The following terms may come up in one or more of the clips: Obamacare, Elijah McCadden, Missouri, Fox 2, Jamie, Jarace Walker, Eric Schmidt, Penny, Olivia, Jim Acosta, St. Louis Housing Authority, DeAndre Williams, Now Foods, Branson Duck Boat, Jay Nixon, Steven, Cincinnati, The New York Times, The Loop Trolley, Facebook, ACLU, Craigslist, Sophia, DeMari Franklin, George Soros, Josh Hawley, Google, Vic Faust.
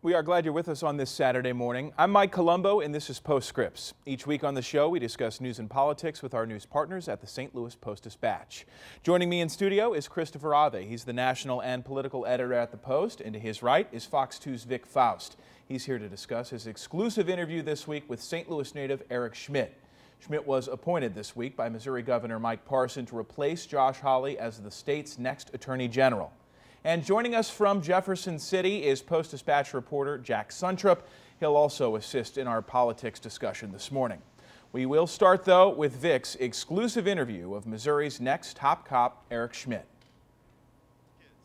We are glad you're with us on this Saturday morning. I'm Mike Colombo, and this is Postscripts. Each week on the show, we discuss news and politics with our news partners at the St. Louis Post Dispatch. Joining me in studio is Christopher Ave. He's the national and political editor at the Post, and to his right is Fox 2's Vic Faust. He's here to discuss his exclusive interview this week with St. Louis native Eric Schmidt. Schmidt was appointed this week by Missouri Governor Mike Parson to replace Josh Hawley as the state's next attorney general. And joining us from Jefferson City is Post Dispatch reporter Jack Suntrup. He'll also assist in our politics discussion this morning. We will start, though, with Vic's exclusive interview of Missouri's next top cop, Eric Schmidt.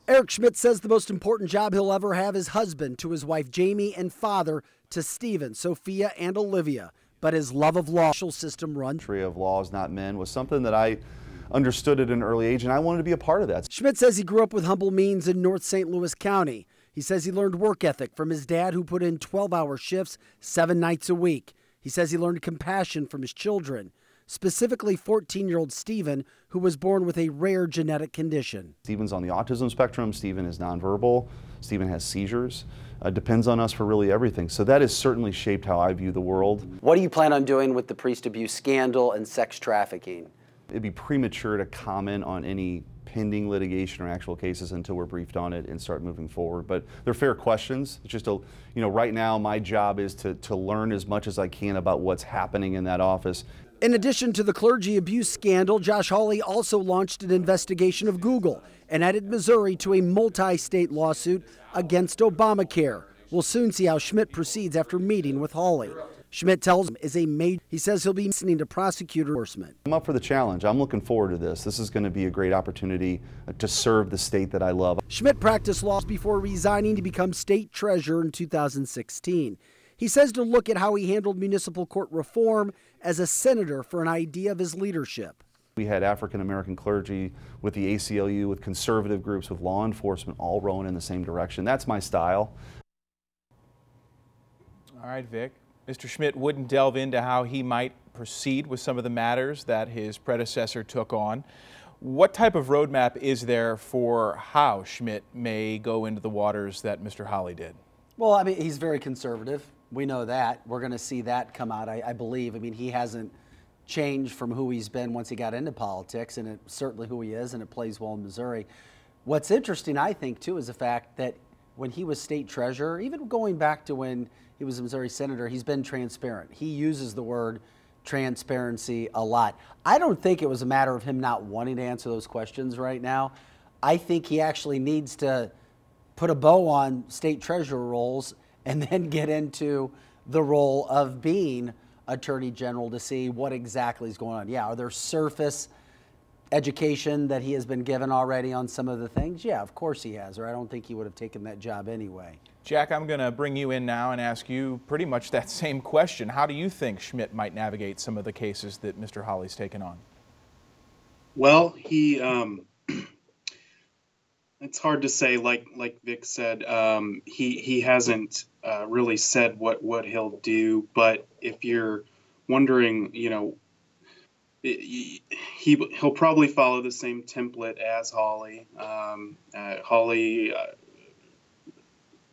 Eric Schmidt says the most important job he'll ever have is husband to his wife Jamie and father to Steven, Sophia, and Olivia. But his love of law, social system run. Tree of laws, not men, was something that I understood at an early age, and I wanted to be a part of that. Schmidt says he grew up with humble means in North St. Louis County. He says he learned work ethic from his dad, who put in 12-hour shifts 7 nights a week. He says he learned compassion from his children, specifically 14-year-old Steven, who was born with a rare genetic condition. Steven's on the autism spectrum. Steven is nonverbal. Steven has seizures. Depends on us for really everything. So that has certainly shaped how I view the world. What do you plan on doing with the priest abuse scandal and sex trafficking? It'd be premature to comment on any pending litigation or actual cases until we're briefed on it and start moving forward. But they're fair questions. It's just, right now my job is to learn as much as I can about what's happening in that office. In addition to the clergy abuse scandal, Josh Hawley also launched an investigation of Google and added Missouri to a multi-state lawsuit against Obamacare. We'll soon see how Schmidt proceeds after meeting with Hawley. Schmidt tells him is a major. He says he'll be listening to prosecutor enforcement. I'm up for the challenge. I'm looking forward to this. This is going to be a great opportunity to serve the state that I love. Schmidt practiced law before resigning to become state treasurer in 2016. He says to look at how he handled municipal court reform as a senator for an idea of his leadership. We had African-American clergy with the ACLU, with conservative groups, with law enforcement, all rowing in the same direction. That's my style. All right, Vic. Mr. Schmidt wouldn't delve into how he might proceed with some of the matters that his predecessor took on. What type of roadmap is there for how Schmidt may go into the waters that Mr. Hawley did? Well, I mean, he's very conservative. We know that. We're going to see that come out, I believe. I mean, he hasn't changed from who he's been once he got into politics, and it's certainly who he is, and it plays well in Missouri. What's interesting, I think, too, is the fact that when he was state treasurer, even going back to when he was a Missouri senator, he's been transparent. He uses the word transparency a lot. I don't think it was a matter of him not wanting to answer those questions right now. I think he actually needs to put a bow on state treasurer roles and then get into the role of being attorney general to see what exactly is going on. Yeah, are there surface education that he has been given already on some of the things? Yeah, of course he has, or I don't think he would have taken that job anyway. Jack, I'm going to bring you in now and ask you pretty much that same question. How do you think Schmidt might navigate some of the cases that Mr. Hawley's taken on? Well, he, it's hard to say, like Vic said, he hasn't really said what he'll do, but if you're wondering, he'll probably follow the same template as Hawley. Hawley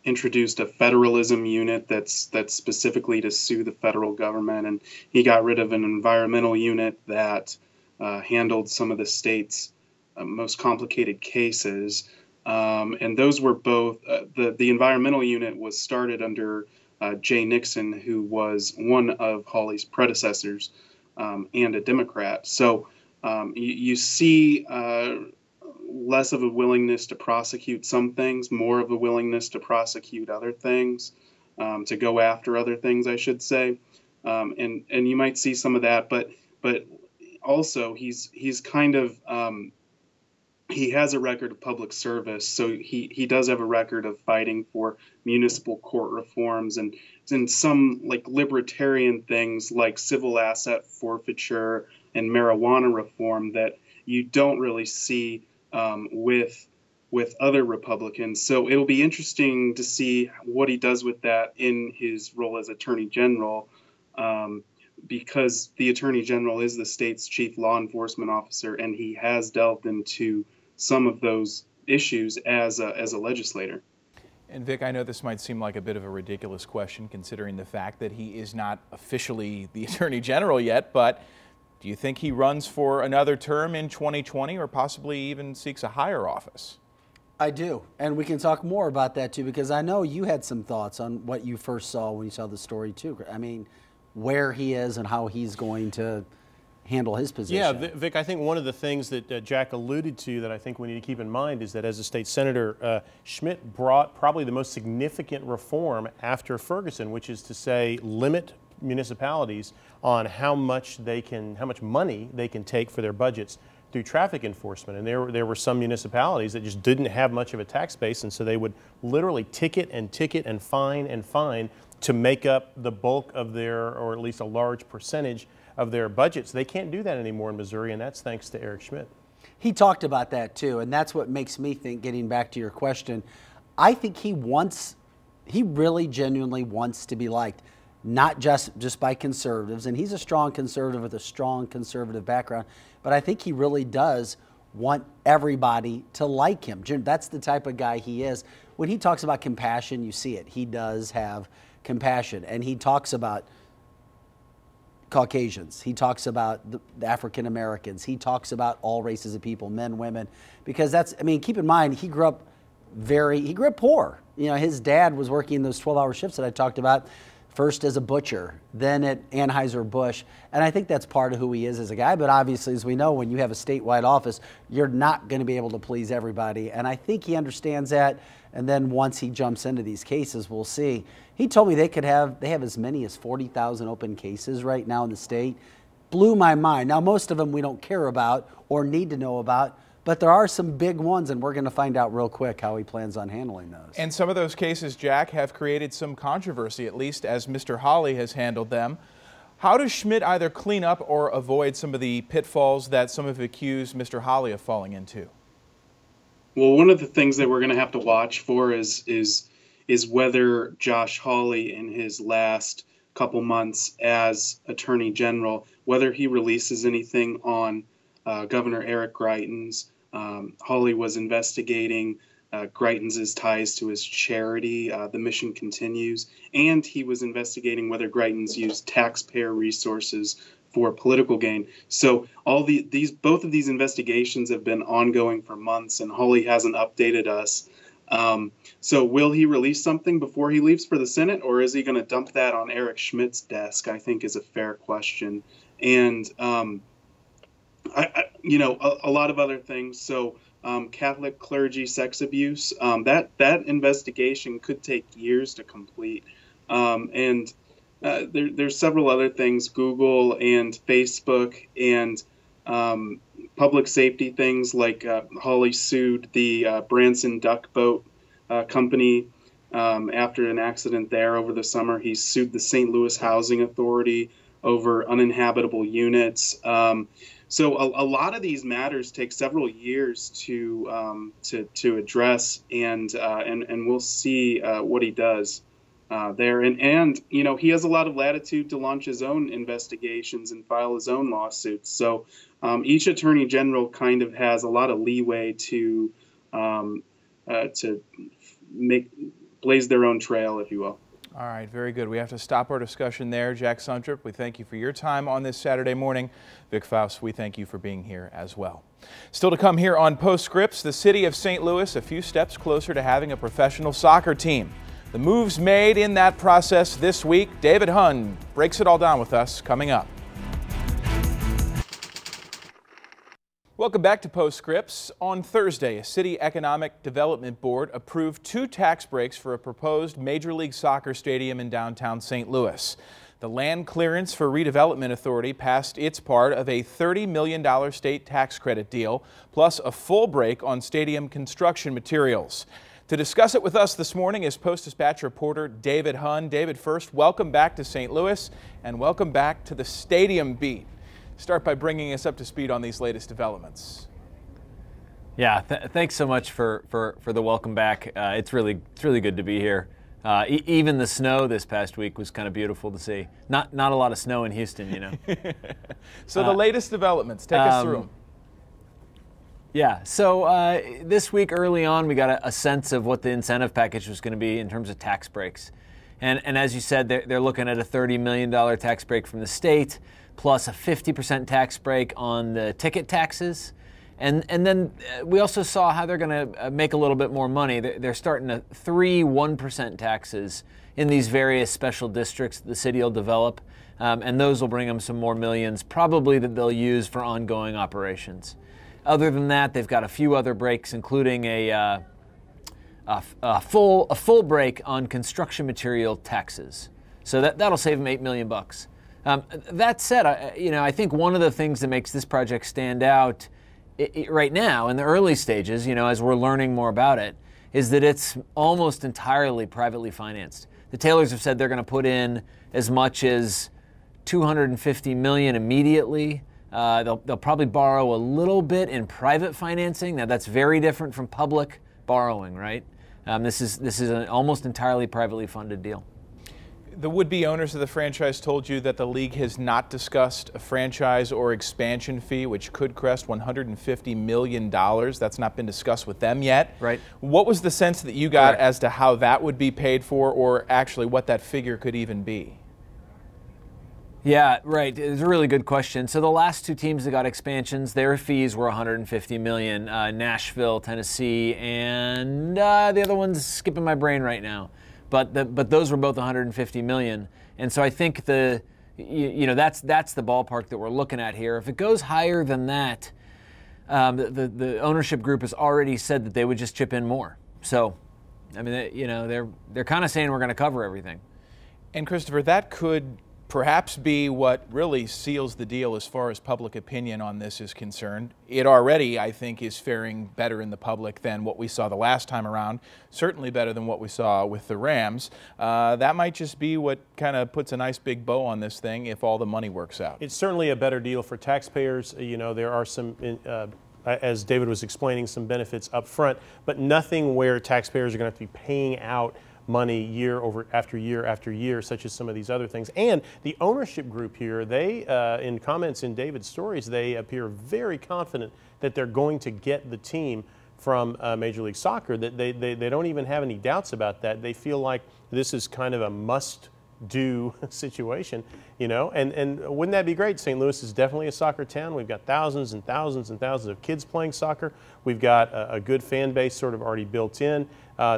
introduced a federalism unit that's specifically to sue the federal government, and he got rid of an environmental unit that handled some of the state's most complicated cases. And those were both the environmental unit was started under Jay Nixon, who was one of Hawley's predecessors. And a Democrat. So you see less of a willingness to prosecute some things, more of a willingness to prosecute other things, to go after other things, I should say. And you might see some of that, but also he's kind of, he has a record of public service, so he does have a record of fighting for municipal court reforms and some like libertarian things like civil asset forfeiture and marijuana reform that you don't really see with other Republicans. So it'll be interesting to see what he does with that in his role as Attorney General, because the Attorney General is the state's chief law enforcement officer, and he has delved into some of those issues as a legislator. And Vic, I know this might seem like a bit of a ridiculous question considering the fact that he is not officially the Attorney General yet, but do you think he runs for another term in 2020 or possibly even seeks a higher office? I do, and we can talk more about that too, because I know you had some thoughts on what you first saw when you saw the story too. I mean, where he is and how he's going to handle his position. Yeah, Vic, I think one of the things that Jack alluded to that I think we need to keep in mind is that as a state senator, Schmidt brought probably the most significant reform after Ferguson, which is to say limit municipalities on how much money they can take for their budgets through traffic enforcement. And there were some municipalities that just didn't have much of a tax base, and so they would literally ticket and fine to make up the bulk of their, or at least a large percentage of their budgets. They can't do that anymore in Missouri, and that's thanks to Eric Schmidt. He talked about that too, and that's what makes me think, getting back to your question, I think he really genuinely wants to be liked, not just by conservatives, and he's a strong conservative with a strong conservative background, but I think he really does want everybody to like him. That's the type of guy he is. When he talks about compassion, you see it. He does have compassion, and he talks about Caucasians. He talks about the African Americans. He talks about all races of people, men, women, because that's, I mean, keep in mind, he grew up poor. You know, his dad was working those 12-hour shifts that I talked about, first as a butcher, then at Anheuser-Busch. And I think that's part of who he is as a guy. But obviously, as we know, when you have a statewide office, you're not going to be able to please everybody. And I think he understands that. And then once he jumps into these cases, we'll see. He told me they have as many as 40,000 open cases right now in the state. Blew my mind. Now, most of them we don't care about or need to know about. But there are some big ones, and we're going to find out real quick how he plans on handling those. And some of those cases, Jack, have created some controversy, at least as Mr. Hawley has handled them. How does Schmidt either clean up or avoid some of the pitfalls that some have accused Mr. Hawley of falling into? Well, one of the things that we're going to have to watch for is whether Josh Hawley, in his last couple months as Attorney General, whether he releases anything on Governor Eric Greitens. Hawley was investigating Greitens' ties to his charity, The Mission Continues, and he was investigating whether Greitens used taxpayer resources for political gain. So both of these investigations have been ongoing for months, and Hawley hasn't updated us. So will he release something before he leaves for the Senate, or is he going to dump that on Eric Schmidt's desk, I think is a fair question. And a lot of other things. So Catholic clergy sex abuse, that investigation could take years to complete. There's several other things, Google and Facebook and public safety things like Hawley sued the Branson Duck Boat company after an accident there over the summer. He sued the St. Louis Housing Authority over uninhabitable units. So a lot of these matters take several years to address, and we'll see what he does there. And you know, he has a lot of latitude to launch his own investigations and file his own lawsuits. So each attorney general kind of has a lot of leeway to blaze their own trail, if you will. All right, very good. We have to stop our discussion there. Jack Suntrup, we thank you for your time on this Saturday morning. Vic Faust, we thank you for being here as well. Still to come here on Postscripts, the city of St. Louis a few steps closer to having a professional soccer team. The moves made in that process this week. David Hunn breaks it all down with us coming up. Welcome back to Postscripts. On Thursday, a City Economic Development Board approved 2 tax breaks for a proposed Major League Soccer stadium in downtown St. Louis. The Land Clearance for Redevelopment Authority passed its part of a $30 million state tax credit deal, plus a full break on stadium construction materials. To discuss it with us this morning is Post Dispatch reporter David Hunn. David, first, welcome back to St. Louis and welcome back to the Stadium Beat. Start by bringing us up to speed on these latest developments. Yeah, thanks so much for the welcome back. It's really good to be here. Even the snow this past week was kind of beautiful to see. Not a lot of snow in Houston, you know. So the latest developments, take us through them. Yeah, so this week early on, we got a sense of what the incentive package was going to be in terms of tax breaks. And as you said, they're looking at a $30 million tax break from the state, plus a 50% tax break on the ticket taxes. And then we also saw how they're going to make a little bit more money. They're starting to 3% taxes in these various special districts that the city will develop, and those will bring them some more millions, probably that they'll use for ongoing operations. Other than that, they've got a few other breaks, including a full break on construction material taxes. So that'll save them $8 million. That said, I think one of the things that makes this project stand out right now, in the early stages, as we're learning more about it, is that it's almost entirely privately financed. The Taylors have said they're going to put in as much as $250 million immediately. They'll probably borrow a little bit in private financing. Now, that's very different from public borrowing, right? This is an almost entirely privately funded deal. The would-be owners of the franchise told you that the league has not discussed a franchise or expansion fee, which could crest $150 million. That's not been discussed with them yet. Right. What was the sense that you got as to how that would be paid for, or actually what that figure could even be? Yeah, right. It's a really good question. So the last two teams that got expansions, their fees were $150 million. Nashville, Tennessee, and the other one's skipping my brain right now. But those were both $150 million. And so I think that's the ballpark that we're looking at here. If it goes higher than that, the ownership group has already said that they would just chip in more. So, I mean, they're kind of saying we're going to cover everything. And Christopher, that could perhaps be what really seals the deal as far as public opinion on this is concerned. It already, I think, is faring better in the public than what we saw the last time around, certainly better than what we saw with the Rams. That might just be what kind of puts a nice big bow on this thing if all the money works out. It's certainly a better deal for taxpayers. There are some, as David was explaining, some benefits up front, but nothing where taxpayers are going to have to be paying out money year after year, such as some of these other things. And the ownership group here, they, in comments in David's stories, they appear very confident that they're going to get the team from Major League Soccer, that they don't even have any doubts about that. They feel like this is kind of a must-do situation, and wouldn't that be great? St. Louis is definitely a soccer town. We've got thousands and thousands and thousands of kids playing soccer. We've got a good fan base sort of already built in.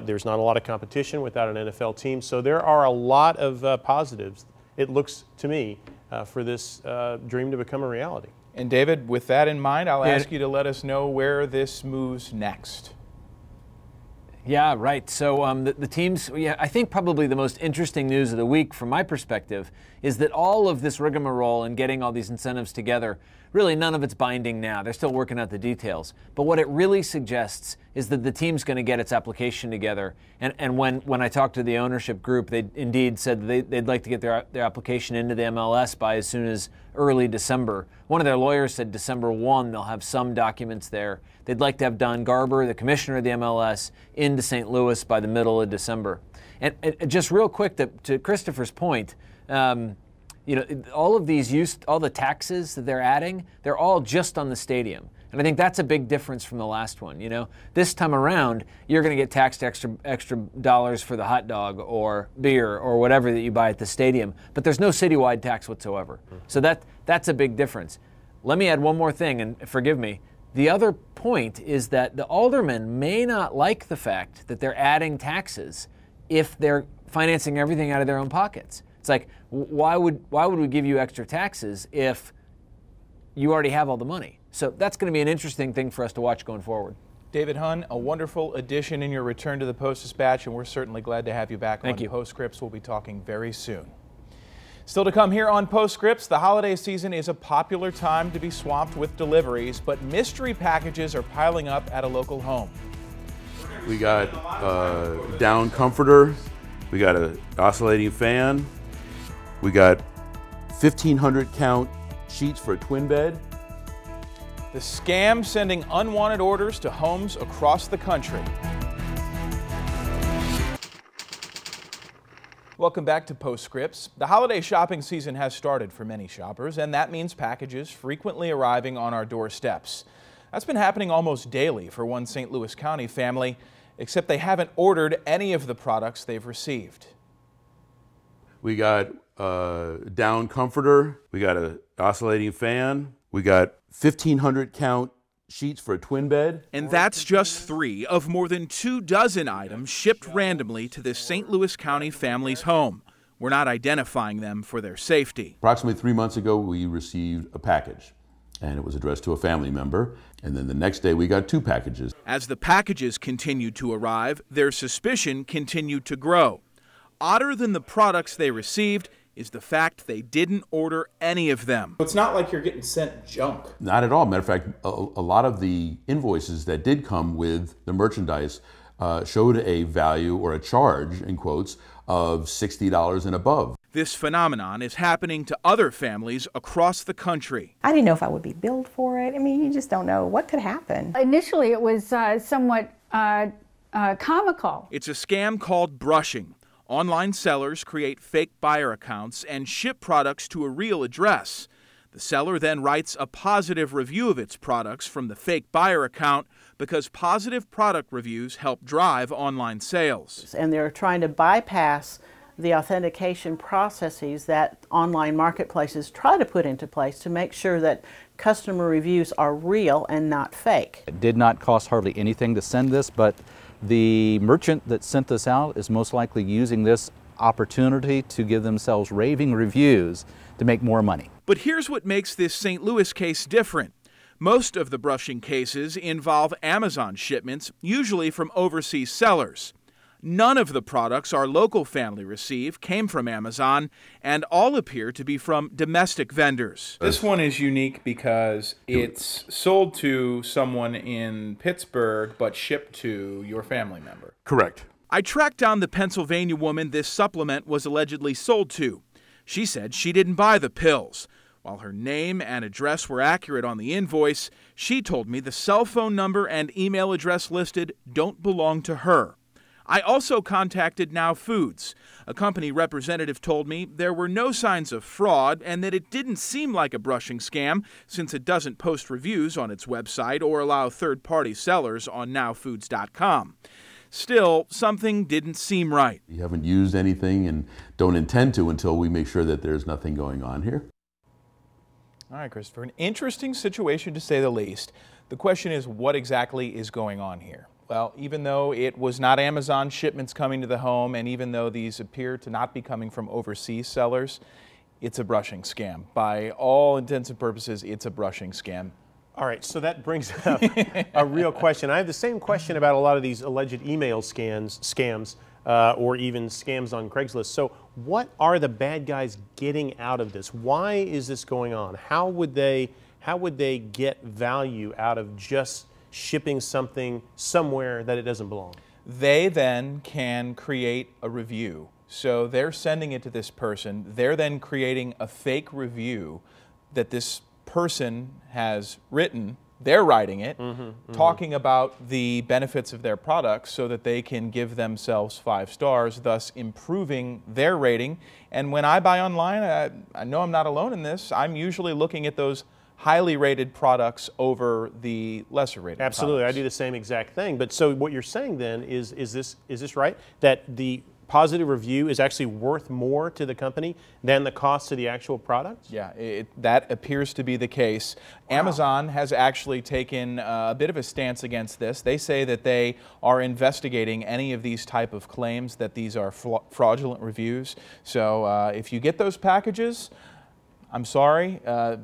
There's not a lot of competition without an NFL team, so there are a lot of positives, it looks to me, for this dream to become a reality. And David, with that in mind, I'll ask you to let us know where this moves next. Yeah, right. So the teams, I think probably the most interesting news of the week from my perspective is that all of this rigmarole and getting all these incentives together, really none of it's binding now. They're still working out the details. But what it really suggests is that the team's going to get its application together. And when I talked to the ownership group, they indeed said they'd like to get their application into the MLS by as soon as early December. One of their lawyers said December 1, they'll have some documents there. They'd like to have Don Garber, the commissioner of the MLS, into St. Louis by the middle of December. And just real quick to Christopher's point, all of these all the taxes that they're adding, they're all just on the stadium. And I think that's a big difference from the last one. This time around, you're going to get taxed extra dollars for the hot dog or beer or whatever that you buy at the stadium, but there's no citywide tax whatsoever. So that's a big difference. Let me add one more thing, and forgive me. The other point is that the aldermen may not like the fact that they're adding taxes if they're financing everything out of their own pockets. It's like, why would we give you extra taxes if you already have all the money? So that's going to be an interesting thing for us to watch going forward. David Hunn, a wonderful addition in your return to the Post Dispatch, and we're certainly glad to have you back on Postscripts. We'll be talking very soon. Still to come here on Postscripts, the holiday season is a popular time to be swamped with deliveries, but mystery packages are piling up at a local home. We got a down comforter, we got an oscillating fan, we got 1,500 count sheets for a twin bed. The scam sending unwanted orders to homes across the country. Welcome back to Postscripts. The holiday shopping season has started for many shoppers, and that means packages frequently arriving on our doorsteps. That's been happening almost daily for one St. Louis County family, except they haven't ordered any of the products they've received. We got a down comforter, we got an oscillating fan, we got 1,500 count sheets for a twin bed. And that's just three of more than 24 items shipped randomly to this St. Louis County family's home. We're not identifying them for their safety. Approximately 3 months ago, we received a package, and it was addressed to a family member. And then the next day, we got two packages. As the packages continued to arrive, their suspicion continued to grow. Odder than the products they received is the fact they didn't order any of them. It's not like you're getting sent junk. Not at all. Matter of fact, a lot of the invoices that did come with the merchandise showed a value or a charge, in quotes, of $60 and above. This phenomenon is happening to other families across the country. I didn't know if I would be billed for it. I mean, you just don't know what could happen. Initially, it was somewhat comical. It's a scam called brushing. Online sellers create fake buyer accounts and ship products to a real address. The seller then writes a positive review of its products from the fake buyer account because positive product reviews help drive online sales. And they're trying to bypass the authentication processes that online marketplaces try to put into place to make sure that customer reviews are real and not fake. It did not cost hardly anything to send this, but the merchant that sent this out is most likely using this opportunity to give themselves raving reviews to make more money. But here's what makes this St. Louis case different. Most of the brushing cases involve Amazon shipments, usually from overseas sellers. None of the products our local family received came from Amazon, and all appear to be from domestic vendors. This one is unique because it's sold to someone in Pittsburgh, but shipped to your family member. Correct. I tracked down the Pennsylvania woman this supplement was allegedly sold to. She said she didn't buy the pills. While her name and address were accurate on the invoice, she told me the cell phone number and email address listed don't belong to her. I also contacted Now Foods. A company representative told me there were no signs of fraud and that it didn't seem like a brushing scam since it doesn't post reviews on its website or allow third-party sellers on nowfoods.com. Still, something didn't seem right. You haven't used anything and don't intend to until we make sure that there's nothing going on here. All right, Christopher, an interesting situation to say the least. The question is, what exactly is going on here? Well, even though it was not Amazon shipments coming to the home, and even though these appear to not be coming from overseas sellers, it's a brushing scam. By all intents and purposes, it's a brushing scam. All right, so that brings up a real question. I have the same question about a lot of these alleged email scams, or even scams on Craigslist. So what are the bad guys getting out of this? Why is this going on? How would they get value out of just shipping something somewhere that it doesn't belong? They then can create a review. So they're sending it to this person. They're then creating a fake review that this person has written. They're writing it, talking about the benefits of their products so that they can give themselves 5 stars, thus improving their rating. And when I buy online, I know I'm not alone in this. I'm usually looking at those highly rated products over the lesser rated products. Absolutely, I do the same exact thing. But so what you're saying then is this right? That the positive review is actually worth more to the company than the cost of the actual product? Yeah, that appears to be the case. Wow. Amazon has actually taken a bit of a stance against this. They say that they are investigating any of these type of claims that these are fraudulent reviews. So if you get those packages, I'm sorry,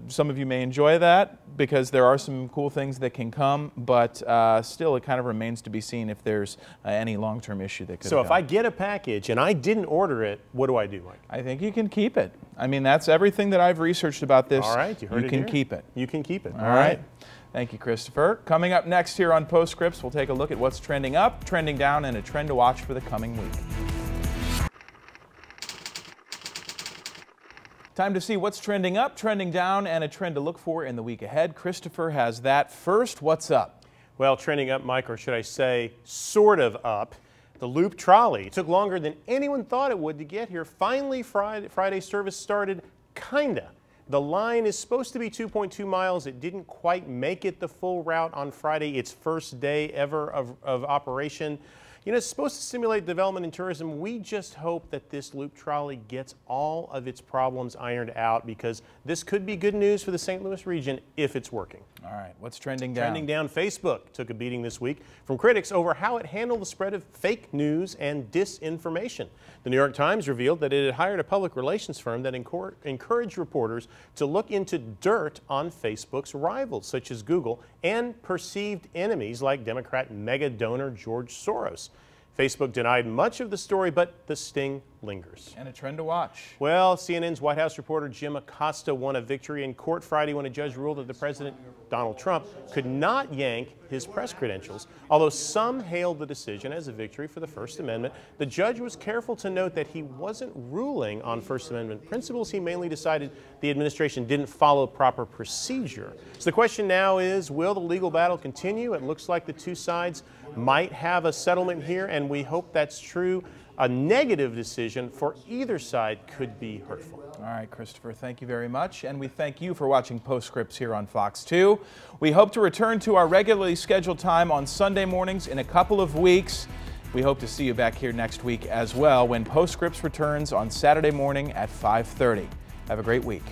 some of you may enjoy that because there are some cool things that can come, but still it kind of remains to be seen if there's any long-term issue that could come. So if I get a package and I didn't order it, what do I do, Mike? I think you can keep it. I mean, that's everything that I've researched about this. All right, you heard it here. You can keep it. You can keep it. All right. Thank you, Christopher. Coming up next here on Postscripts, we'll take a look at what's trending up, trending down, and a trend to watch for the coming week. Time to see what's trending up, trending down, and a trend to look for in the week ahead. Christopher has that first. What's up? Well, trending up, Mike, or should I say sort of up, the Loop Trolley. It took longer than anyone thought it would to get here. Finally, Friday service started, kinda. The line is supposed to be 2.2 miles. It didn't quite make it the full route on Friday, its first day ever of operation. You know, it's supposed to stimulate development and tourism. We just hope that this loop trolley gets all of its problems ironed out, because this could be good news for the St. Louis region if it's working. All right, what's trending down? Trending down, Facebook took a beating this week from critics over how it handled the spread of fake news and disinformation. The New York Times revealed that it had hired a public relations firm that encouraged reporters to look into dirt on Facebook's rivals, such as Google, and perceived enemies like Democrat mega donor George Soros. Facebook denied much of the story, but the sting lingers. And a trend to watch. Well, CNN's White House reporter Jim Acosta won a victory in court Friday when a judge ruled that the president, Donald Trump, could not yank his press credentials. Although some hailed the decision as a victory for the First Amendment, the judge was careful to note that he wasn't ruling on First Amendment principles. He mainly decided the administration didn't follow proper procedure. So the question now is, will the legal battle continue? It looks like the two sides might have a settlement here, and we hope that's true. A negative decision for either side could be hurtful. All right, Christopher, thank you very much. And we thank you for watching Postscripts here on Fox 2. We hope to return to our regularly scheduled time on Sunday mornings in a couple of weeks. We hope to see you back here next week as well, when Postscripts returns on Saturday morning at 5:30. Have a great week.